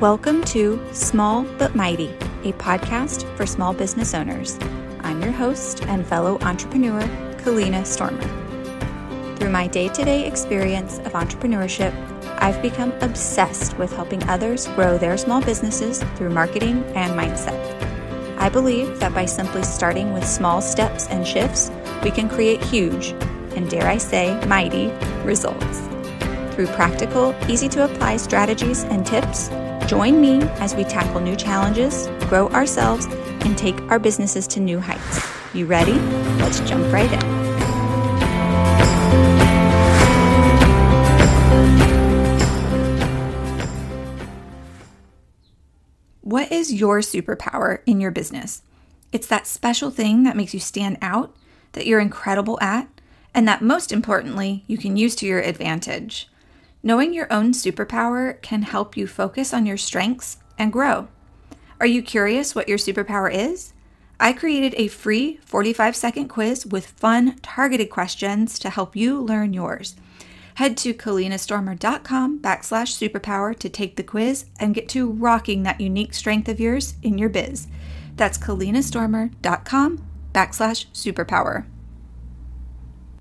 Welcome to Small But Mighty, a podcast for small business owners. I'm your host and fellow entrepreneur, Kalina Stormer. Through my day-to-day experience of entrepreneurship, I've become obsessed with helping others grow their small businesses through marketing and mindset. I believe that by simply starting with small steps and shifts, we can create huge, and dare I say, mighty results. Through practical, easy-to-apply strategies and tips, join me as we tackle new challenges, grow ourselves, and take our businesses to new heights. You ready? Let's jump right in. What is your superpower in your business? It's that special thing that makes you stand out, that you're incredible at, and that most importantly, you can use to your advantage. Knowing your own superpower can help you focus on your strengths and grow. Are you curious what your superpower is? I created a free 45-second quiz with fun, targeted questions to help you learn yours. Head to kalinastormer.com/superpower to take the quiz and get to rocking that unique strength of yours in your biz. That's kalinastormer.com/superpower.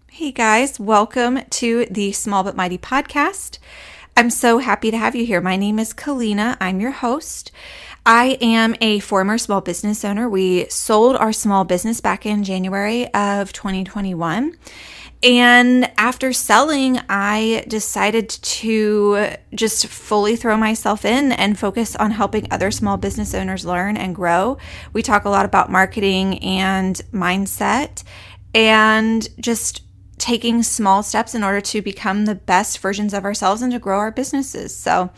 Hey guys, welcome to the Small But Mighty podcast. I'm so happy to have you here. My name is Kalina. I'm your host. I am a former small business owner. We sold our small business back in January of 2021. And after selling, I decided to just fully throw myself in and focus on helping other small business owners learn and grow. We talk a lot about marketing and mindset and just taking small steps in order to become the best versions of ourselves and to grow our businesses. So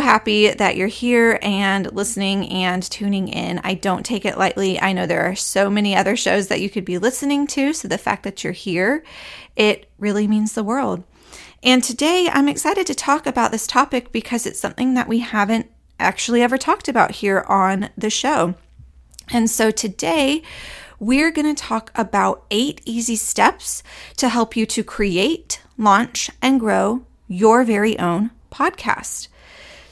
happy that you're here and listening and tuning in. I don't take it lightly. I know there are so many other shows that you could be listening to, so the fact that you're here, it really means the world. And today I'm excited to talk about this topic because it's something that we haven't actually ever talked about here on the show. And so today we're going to talk about 8 easy steps to help you to create, launch, and grow your very own podcast.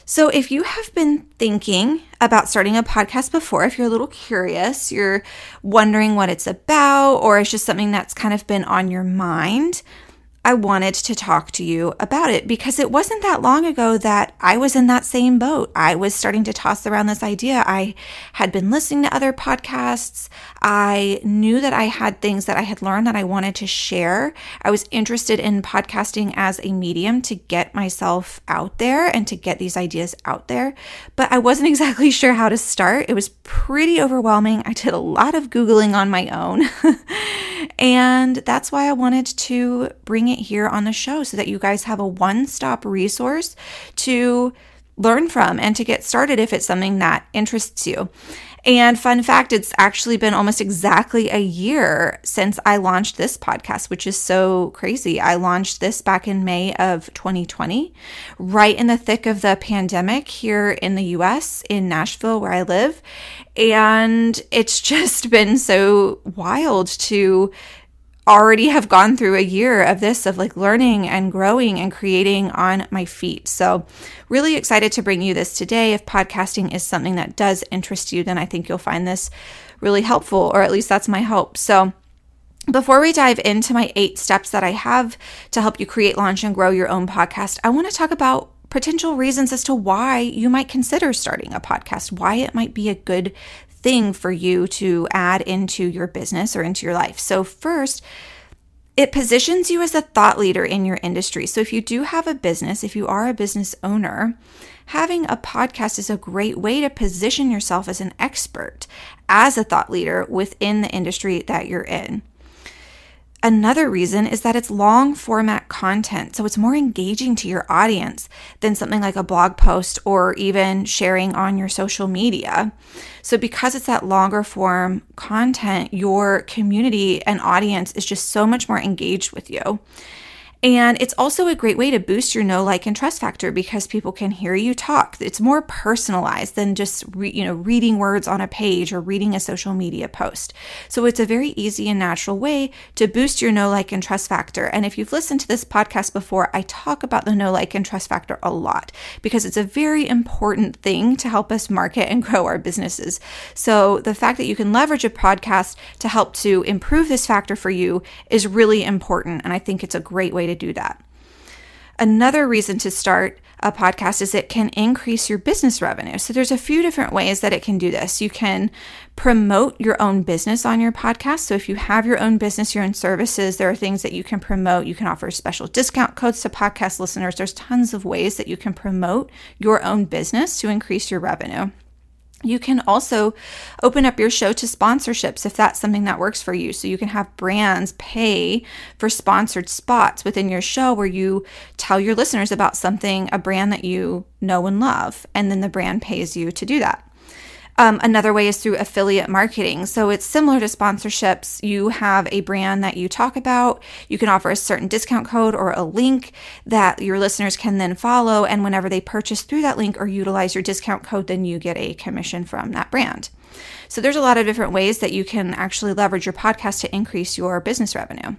So if you have been thinking about starting a podcast before, if you're a little curious, you're wondering what it's about, or it's just something that's kind of been on your mind, I wanted to talk to you about it because it wasn't that long ago that I was in that same boat. I was starting to toss around this idea. I had been listening to other podcasts. I knew that I had things that I had learned that I wanted to share. I was interested in podcasting as a medium to get myself out there and to get these ideas out there, but I wasn't exactly sure how to start. It was pretty overwhelming. I did a lot of Googling on my own, and that's why I wanted to bring it here on the show so that you guys have a one-stop resource to learn from and to get started if it's something that interests you. And fun fact, it's actually been almost exactly a year since I launched this podcast, which is so crazy. I launched this back in May of 2020, right in the thick of the pandemic here in the US, in Nashville, where I live. And it's just been so wild to already have gone through a year of this, of like learning and growing and creating on my feet. So really excited to bring you this today. If podcasting is something that does interest you, then I think you'll find this really helpful, or at least that's my hope. So before we dive into my 8 steps that I have to help you create, launch, and grow your own podcast, I want to talk about potential reasons as to why you might consider starting a podcast, why it might be a good thing for you to add into your business or into your life. So first, it positions you as a thought leader in your industry. So if you do have a business, if you are a business owner, having a podcast is a great way to position yourself as an expert, as a thought leader within the industry that you're in. Another reason is that it's long format content, so it's more engaging to your audience than something like a blog post or even sharing on your social media. So because it's that longer form content, your community and audience is just so much more engaged with you. And it's also a great way to boost your know, like, and trust factor because people can hear you talk. It's more personalized than just, reading words on a page or reading a social media post. So it's a very easy and natural way to boost your know, like, and trust factor. And if you've listened to this podcast before, I talk about the know, like, and trust factor a lot because it's a very important thing to help us market and grow our businesses. So the fact that you can leverage a podcast to help to improve this factor for you is really important. And I think it's a great way to do that. Another reason to start a podcast is it can increase your business revenue. So there's a few different ways that it can do this. You can promote your own business on your podcast. So if you have your own business, your own services, there are things that you can promote. You can offer special discount codes to podcast listeners. There's tons of ways that you can promote your own business to increase your revenue. You can also open up your show to sponsorships if that's something that works for you. So you can have brands pay for sponsored spots within your show where you tell your listeners about something, a brand that you know and love, and then the brand pays you to do that. Another way is through affiliate marketing. So it's similar to sponsorships. You have a brand that you talk about. You can offer a certain discount code or a link that your listeners can then follow. And whenever they purchase through that link or utilize your discount code, then you get a commission from that brand. So there's a lot of different ways that you can actually leverage your podcast to increase your business revenue.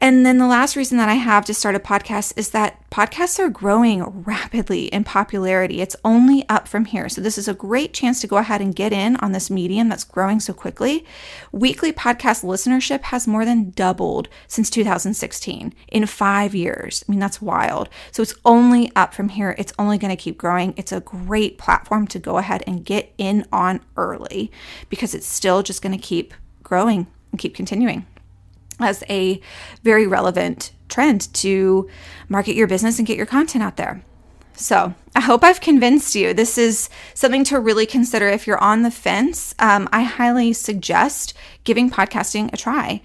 And then the last reason that I have to start a podcast is that podcasts are growing rapidly in popularity. It's only up from here. So this is a great chance to go ahead and get in on this medium that's growing so quickly. Weekly podcast listenership has more than doubled since 2016 in 5 years. I mean, that's wild. So it's only up from here. It's only going to keep growing. It's a great platform to go ahead and get in on early because it's still just going to keep growing and keep continuing as a very relevant trend to market your business and get your content out there. So I hope I've convinced you. This is something to really consider if you're on the fence. I highly suggest giving podcasting a try.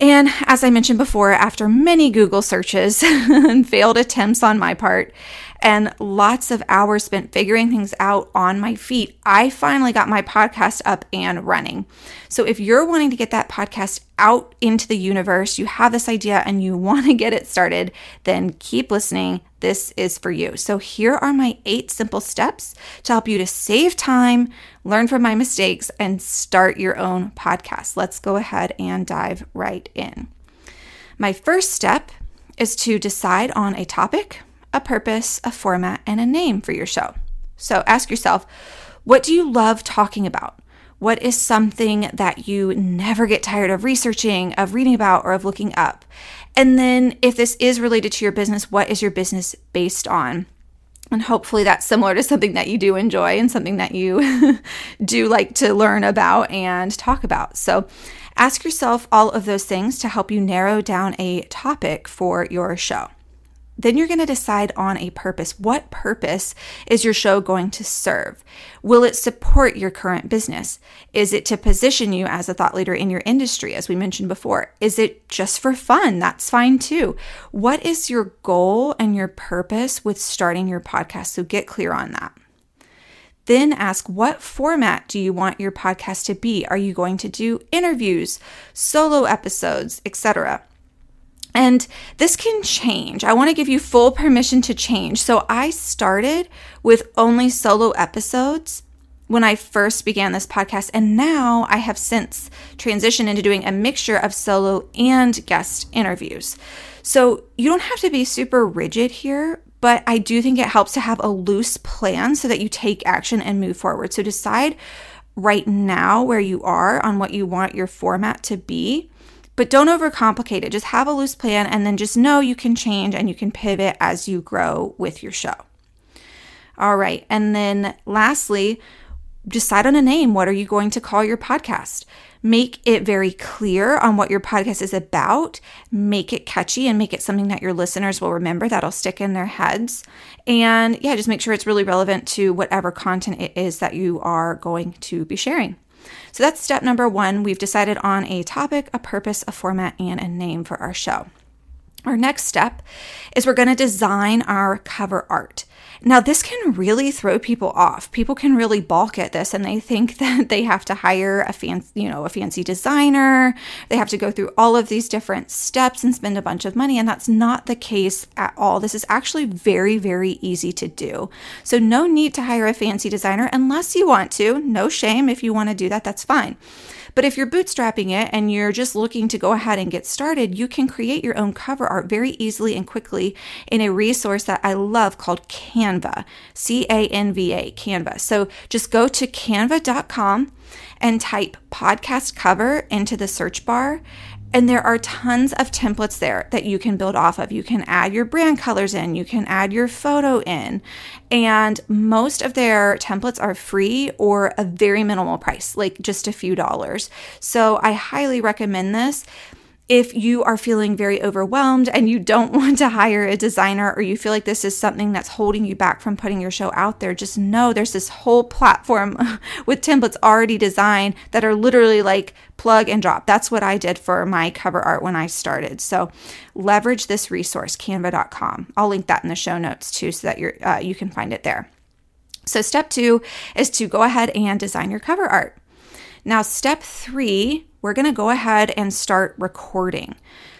And as I mentioned before, after many Google searches and failed attempts on my part and lots of hours spent figuring things out on my feet, I finally got my podcast up and running. So if you're wanting to get that podcast out into the universe, you have this idea and you want to get it started, then keep listening. This is for you. So here are my 8 simple steps to help you to save time, learn from my mistakes, and start your own podcast. Let's go ahead and dive right in. My first step is to decide on a topic, a purpose, a format, and a name for your show. So ask yourself, what do you love talking about? What is something that you never get tired of researching, of reading about, or of looking up? And then if this is related to your business, what is your business based on? And hopefully that's similar to something that you do enjoy and something that you do like to learn about and talk about. So ask yourself all of those things to help you narrow down a topic for your show. Then you're going to decide on a purpose. What purpose is your show going to serve? Will it support your current business? Is it to position you as a thought leader in your industry, as we mentioned before? Is it just for fun? That's fine too. What is your goal and your purpose with starting your podcast? So get clear on that. Then ask, what format do you want your podcast to be? Are you going to do interviews, solo episodes, etc.? And this can change. I want to give you full permission to change. So I started with only solo episodes when I first began this podcast. And now I have since transitioned into doing a mixture of solo and guest interviews. So you don't have to be super rigid here, but I do think it helps to have a loose plan so that you take action and move forward. So decide right now where you are on what you want your format to be. But don't overcomplicate it. Just have a loose plan and then just know you can change and you can pivot as you grow with your show. All right. And then lastly, decide on a name. What are you going to call your podcast? Make it very clear on what your podcast is about. Make it catchy and make it something that your listeners will remember that'll stick in their heads. And yeah, just make sure it's really relevant to whatever content it is that you are going to be sharing. So that's step number 1. We've decided on a topic, a purpose, a format, and a name for our show. Our next step is we're going to design our cover art. Now, this can really throw people off. People can really balk at this, and they think that they have to hire a fancy designer. They have to go through all of these different steps and spend a bunch of money, and that's not the case at all. This is actually very, very easy to do. So no need to hire a fancy designer unless you want to. No shame if you want to do that, that's fine. But if you're bootstrapping it and you're just looking to go ahead and get started, you can create your own cover art very easily and quickly in a resource that I love called Canva, C-A-N-V-A, Canva. So just go to canva.com and type podcast cover into the search bar. And there are tons of templates there that you can build off of. You can add your brand colors in, you can add your photo in, and most of their templates are free or a very minimal price, like just a few dollars. So I highly recommend this. If you are feeling very overwhelmed and you don't want to hire a designer, or you feel like this is something that's holding you back from putting your show out there, just know there's this whole platform with templates already designed that are literally like plug and drop. That's what I did for my cover art when I started. So leverage this resource, canva.com. I'll link that in the show notes too, so that you can find it there. So step 2 is to go ahead and design your cover art. Now, step 3, we're going to go ahead and start recording.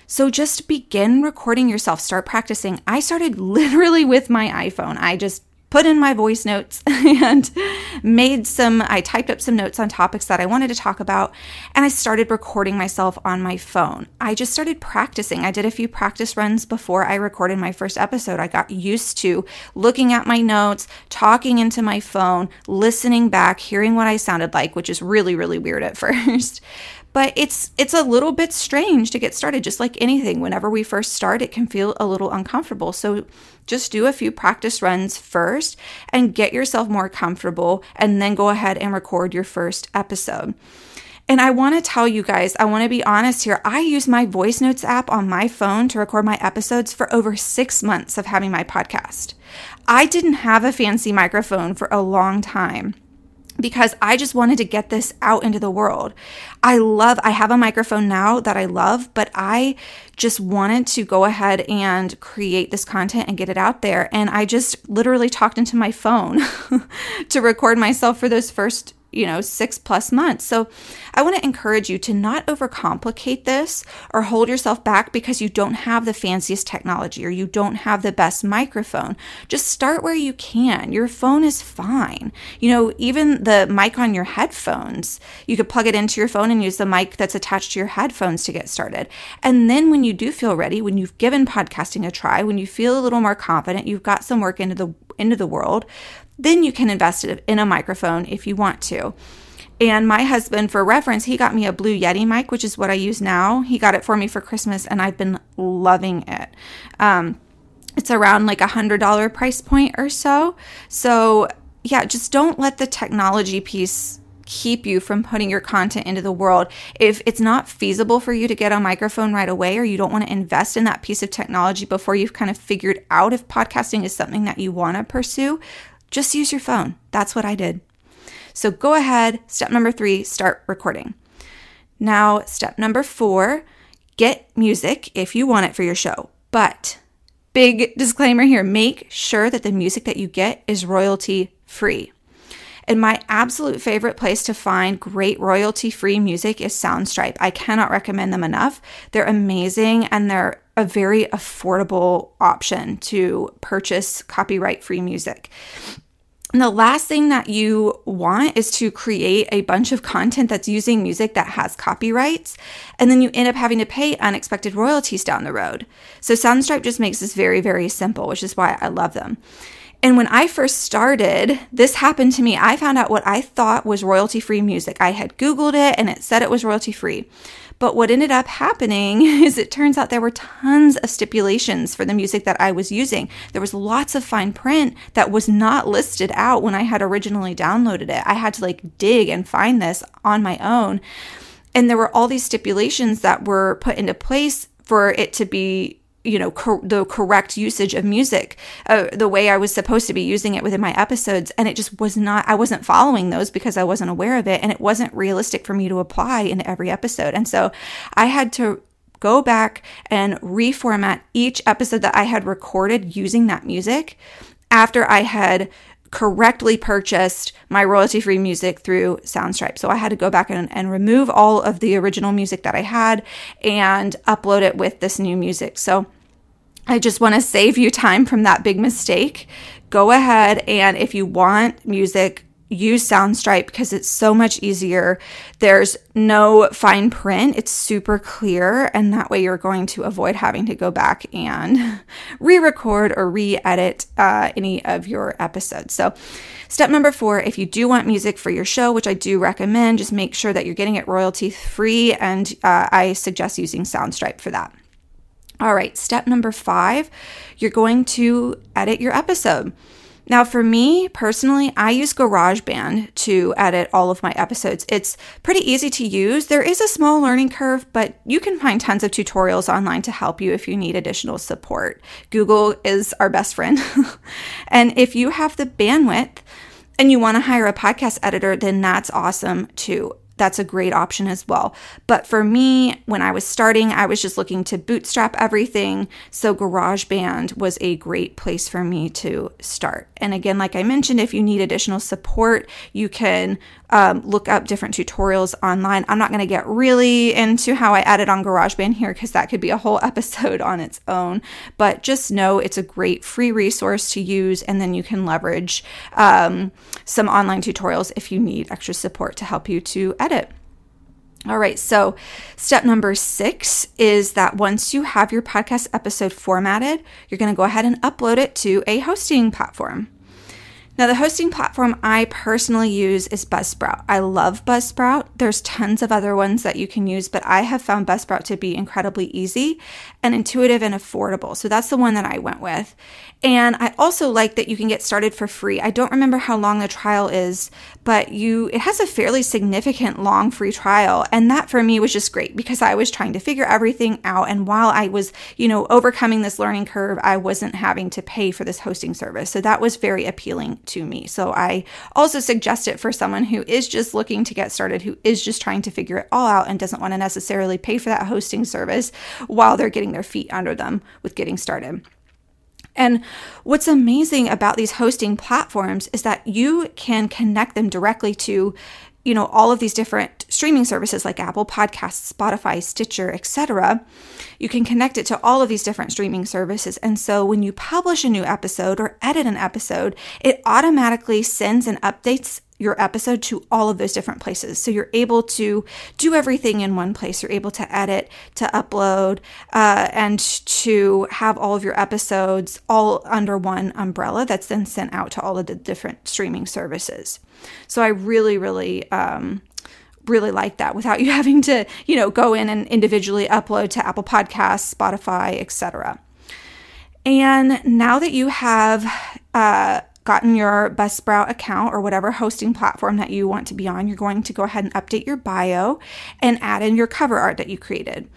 So just begin recording yourself. Start practicing. I started literally with my iPhone. I just put in my voice notes and I typed up some notes on topics that I wanted to talk about, and I started recording myself on my phone. I just started practicing. I did a few practice runs before I recorded my first episode. I got used to looking at my notes, talking into my phone, listening back, hearing what I sounded like, which is really, really weird at first. But it's a little bit strange to get started. Just like anything, whenever we first start, it can feel a little uncomfortable. So just do a few practice runs first and get yourself more comfortable, and then go ahead and record your first episode. And I want to tell you guys, I want to be honest here. I use my voice notes app on my phone to record my episodes for over 6 months of having my podcast. I didn't have a fancy microphone for a long time, because I just wanted to get this out into the world. I have a microphone now that I love, but I just wanted to go ahead and create this content and get it out there. And I just literally talked into my phone to record myself for those first 6+ months. So I want to encourage you to not overcomplicate this or hold yourself back because you don't have the fanciest technology or you don't have the best microphone. Just start where you can. Your phone is fine. Even the mic on your headphones, you could plug it into your phone and use the mic that's attached to your headphones to get started. And then when you do feel ready, when you've given podcasting a try, when you feel a little more confident, you've got some work into the world, then you can invest it in a microphone if you want to. And my husband, for reference, he got me a Blue Yeti mic, which is what I use now. He got it for me for Christmas, and I've been loving it. It's around like $100 price point or so. So yeah, just don't let the technology piece keep you from putting your content into the world. If it's not feasible for you to get a microphone right away, or you don't want to invest in that piece of technology before you've kind of figured out if podcasting is something that you want to pursue, just use your phone. That's what I did. So go ahead. Step number 3, start recording. Now, step number 4, get music if you want it for your show. But big disclaimer here, make sure that the music that you get is royalty free. And my absolute favorite place to find great royalty-free music is Soundstripe. I cannot recommend them enough. They're amazing, and they're a very affordable option to purchase copyright-free music. And the last thing that you want is to create a bunch of content that's using music that has copyrights, and then you end up having to pay unexpected royalties down the road. So Soundstripe just makes this very, very simple, which is why I love them. And when I first started, this happened to me. I found out what I thought was royalty-free music. I had Googled it, and it said it was royalty-free. But what ended up happening is it turns out there were tons of stipulations for the music that I was using. There was lots of fine print that was not listed out when I had originally downloaded it. I had to dig and find this on my own. And there were all these stipulations that were put into place for it to be the correct usage of music, the way I was supposed to be using it within my episodes. And it just was not, I wasn't following those because I wasn't aware of it. And it wasn't realistic for me to apply in every episode. And so I had to go back and reformat each episode that I had recorded using that music after I had correctly purchased my royalty-free music through Soundstripe. So I had to go back and remove all of the original music that I had and upload it with this new music. So I just want to save you time from that big mistake. Go ahead, and if you want music, use Soundstripe because it's so much easier. There's no fine print. It's super clear, and that way you're going to avoid having to go back and re-record or re-edit any of your episodes. So step number 4, if you do want music for your show, which I do recommend, just make sure that you're getting it royalty free, and I suggest using Soundstripe for that. All right, step number 5, you're going to edit your episode. Now, for me personally, I use GarageBand to edit all of my episodes. It's pretty easy to use. There is a small learning curve, but you can find tons of tutorials online to help you if you need additional support. Google is our best friend. And if you have the bandwidth and you want to hire a podcast editor, then that's awesome too. That's a great option as well. But for me, when I was starting, I was just looking to bootstrap everything. So GarageBand was a great place for me to start. And again, like I mentioned, if you need additional support, you can look up different tutorials online. I'm not going to get really into how I edit on GarageBand here because that could be a whole episode on its own. But just know it's a great free resource to use. And then you can leverage some online tutorials if you need extra support to help you to edit. All right, so step number 6 is that once you have your podcast episode formatted, you're going to go ahead and upload it to a hosting platform. Now, the hosting platform I personally use is Buzzsprout. I love Buzzsprout. There's tons of other ones that you can use, but I have found Buzzsprout to be incredibly easy and intuitive and affordable. So that's the one that I went with. And I also like that you can get started for free. I don't remember how long the trial is, but it has a fairly significant long free trial. And that for me was just great because I was trying to figure everything out. And while I was, overcoming this learning curve, I wasn't having to pay for this hosting service. So that was very appealing to me. So I also suggest it for someone who is just looking to get started, who is just trying to figure it all out and doesn't want to necessarily pay for that hosting service while they're getting their feet under them with getting started. And what's amazing about these hosting platforms is that you can connect them directly to, all of these different streaming services like Apple Podcasts, Spotify, Stitcher, etc. You can connect it to all of these different streaming services. And so when you publish a new episode or edit an episode, it automatically sends and updates your episode to all of those different places. So you're able to do everything in one place. You're able to edit, to upload, and to have all of your episodes all under one umbrella that's then sent out to all of the different streaming services. So I really like that without you having to, go in and individually upload to Apple Podcasts, Spotify, etc. And now that you have gotten your Buzzsprout account or whatever hosting platform that you want to be on, you're going to go ahead and update your bio and add in your cover art that you created.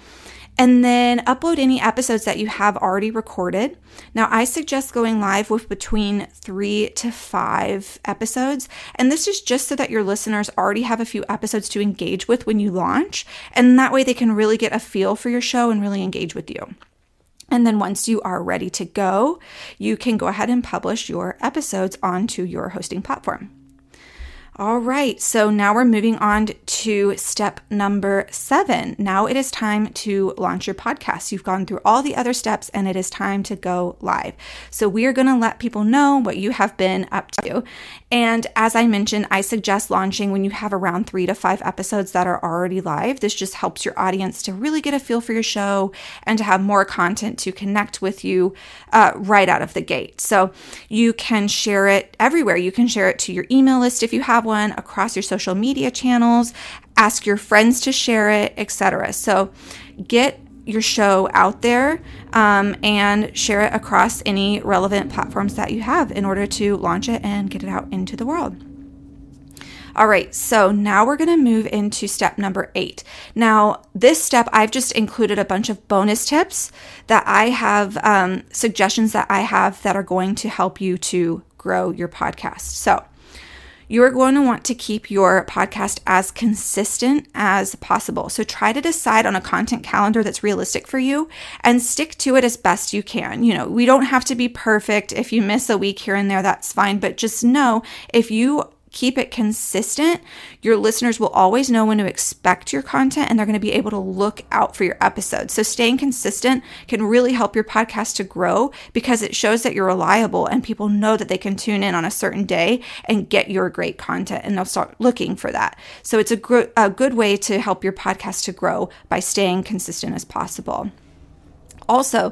And then upload any episodes that you have already recorded. Now, I suggest going live with between 3 to 5 episodes. And this is just so that your listeners already have a few episodes to engage with when you launch. And that way they can really get a feel for your show and really engage with you. And then once you are ready to go, you can go ahead and publish your episodes onto your hosting platform. All right, so now we're moving on to step number 7. Now it is time to launch your podcast. You've gone through all the other steps and it is time to go live. So we are going to let people know what you have been up to. And as I mentioned, I suggest launching when you have around 3 to 5 episodes that are already live. This just helps your audience to really get a feel for your show and to have more content to connect with you right out of the gate. So you can share it everywhere. You can share it to your email list if you have one, across your social media channels, ask your friends to share it, etc. So get your show out there and share it across any relevant platforms that you have in order to launch it and get it out into the world. All right, so now we're going to move into step number 8. Now, this step, I've just included a bunch of bonus tips that I have, suggestions that I have that are going to help you to grow your podcast. So you are going to want to keep your podcast as consistent as possible. So try to decide on a content calendar that's realistic for you and stick to it as best you can. You know, we don't have to be perfect. If you miss a week here and there, that's fine. But just know if you keep it consistent, your listeners will always know when to expect your content and they're going to be able to look out for your episodes. So staying consistent can really help your podcast to grow because it shows that you're reliable and people know that they can tune in on a certain day and get your great content and they'll start looking for that. So it's a good way to help your podcast to grow by staying consistent as possible. Also,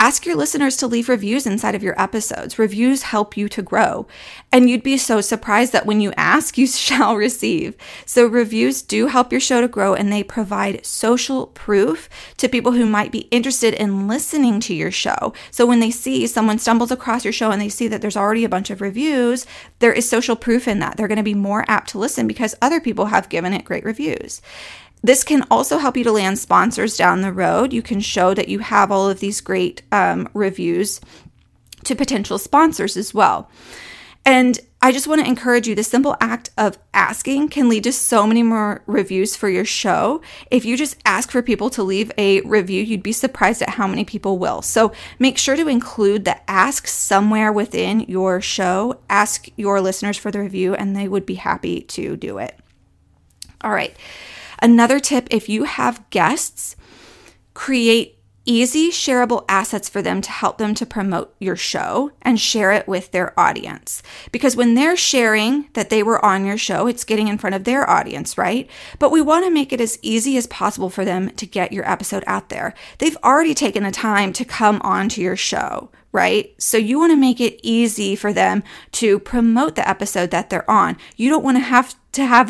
ask your listeners to leave reviews inside of your episodes. Reviews help you to grow. And you'd be so surprised that when you ask, you shall receive. So reviews do help your show to grow and they provide social proof to people who might be interested in listening to your show. So when they see someone stumbles across your show and they see that there's already a bunch of reviews, there is social proof in that. They're going to be more apt to listen because other people have given it great reviews. This can also help you to land sponsors down the road. You can show that you have all of these great reviews to potential sponsors as well. And I just want to encourage you, the simple act of asking can lead to so many more reviews for your show. If you just ask for people to leave a review, you'd be surprised at how many people will. So make sure to include the ask somewhere within your show. Ask your listeners for the review and they would be happy to do it. All right. Another tip, if you have guests, create easy shareable assets for them to help them to promote your show and share it with their audience. Because when they're sharing that they were on your show, it's getting in front of their audience, right? But we want to make it as easy as possible for them to get your episode out there. They've already taken the time to come on to your show, right? So you want to make it easy for them to promote the episode that they're on. You don't want to have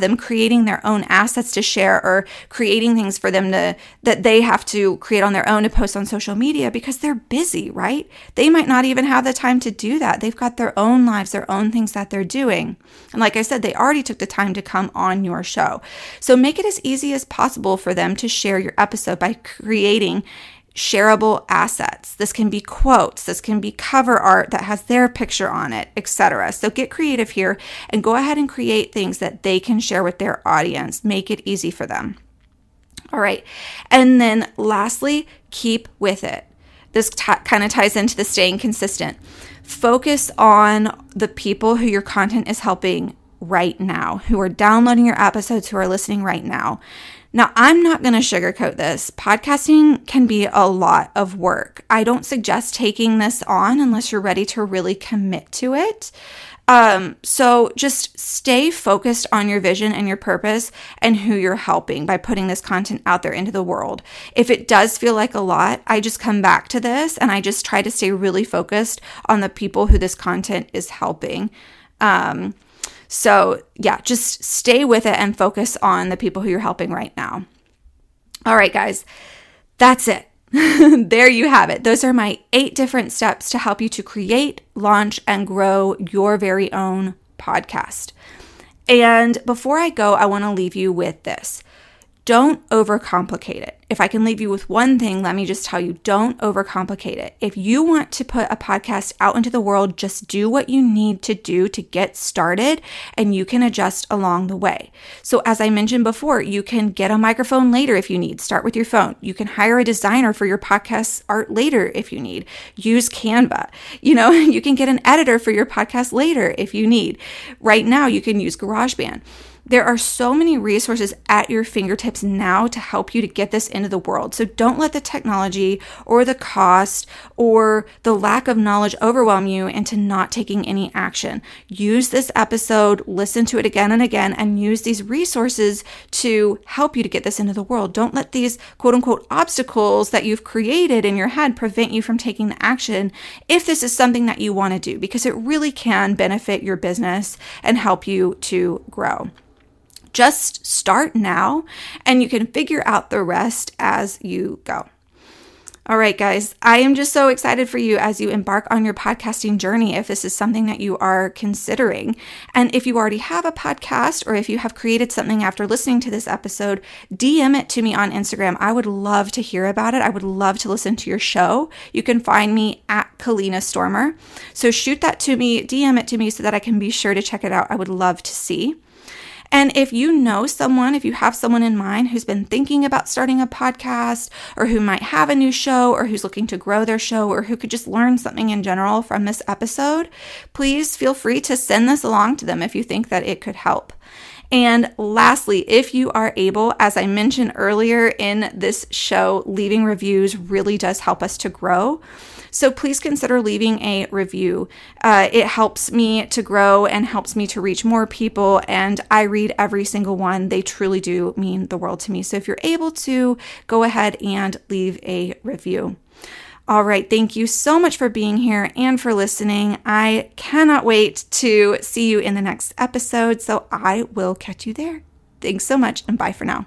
them creating their own assets to share or creating things for them that they have to create on their own to post on social media because they're busy, right? They might not even have the time to do that. They've got their own lives, their own things that they're doing. And like I said, they already took the time to come on your show. So make it as easy as possible for them to share your episode by creating shareable assets. This can be quotes, this can be cover art that has their picture on it, etc. So get creative here and go ahead and create things that they can share with their audience. Make it easy for them. All right. And then lastly, keep with it. This kind of ties into the staying consistent. Focus on the people who your content is helping right now, who are downloading your episodes, who are listening right now. Now, I'm not going to sugarcoat this. Podcasting can be a lot of work. I don't suggest taking this on unless you're ready to really commit to it. So just stay focused on your vision and your purpose and who you're helping by putting this content out there into the world. If it does feel like a lot, I just come back to this and I just try to stay really focused on the people who this content is helping. So yeah, just stay with it and focus on the people who you're helping right now. All right, guys, that's it. There you have it. Those are my 8 different steps to help you to create, launch, and grow your very own podcast. And before I go, I want to leave you with this. Don't overcomplicate it. If I can leave you with one thing, let me just tell you, don't overcomplicate it. If you want to put a podcast out into the world, just do what you need to do to get started, and you can adjust along the way. So as I mentioned before, you can get a microphone later if you need. Start with your phone. You can hire a designer for your podcast art later if you need. Use Canva. You know, you can get an editor for your podcast later if you need. Right now, you can use GarageBand. There are so many resources at your fingertips now to help you to get this into the world. So don't let the technology or the cost or the lack of knowledge overwhelm you into not taking any action. Use this episode, listen to it again and again, and use these resources to help you to get this into the world. Don't let these quote unquote obstacles that you've created in your head prevent you from taking the action if this is something that you want to do, because it really can benefit your business and help you to grow. Just start now, and you can figure out the rest as you go. All right, guys, I am just so excited for you as you embark on your podcasting journey, if this is something that you are considering. And if you already have a podcast, or if you have created something after listening to this episode, DM it to me on Instagram. I would love to hear about it. I would love to listen to your show. You can find me at Kalina Stormer. So shoot that to me, DM it to me so that I can be sure to check it out. I would love to see. And if you know someone, if you have someone in mind who's been thinking about starting a podcast, or who might have a new show, or who's looking to grow their show, or who could just learn something in general from this episode, please feel free to send this along to them if you think that it could help. And lastly, if you are able, as I mentioned earlier in this show, leaving reviews really does help us to grow. So please consider leaving a review. It helps me to grow and helps me to reach more people. And I read every single one. They truly do mean the world to me. So if you're able to, go ahead and leave a review. All right, thank you so much for being here and for listening. I cannot wait to see you in the next episode, so I will catch you there. Thanks so much, and bye for now.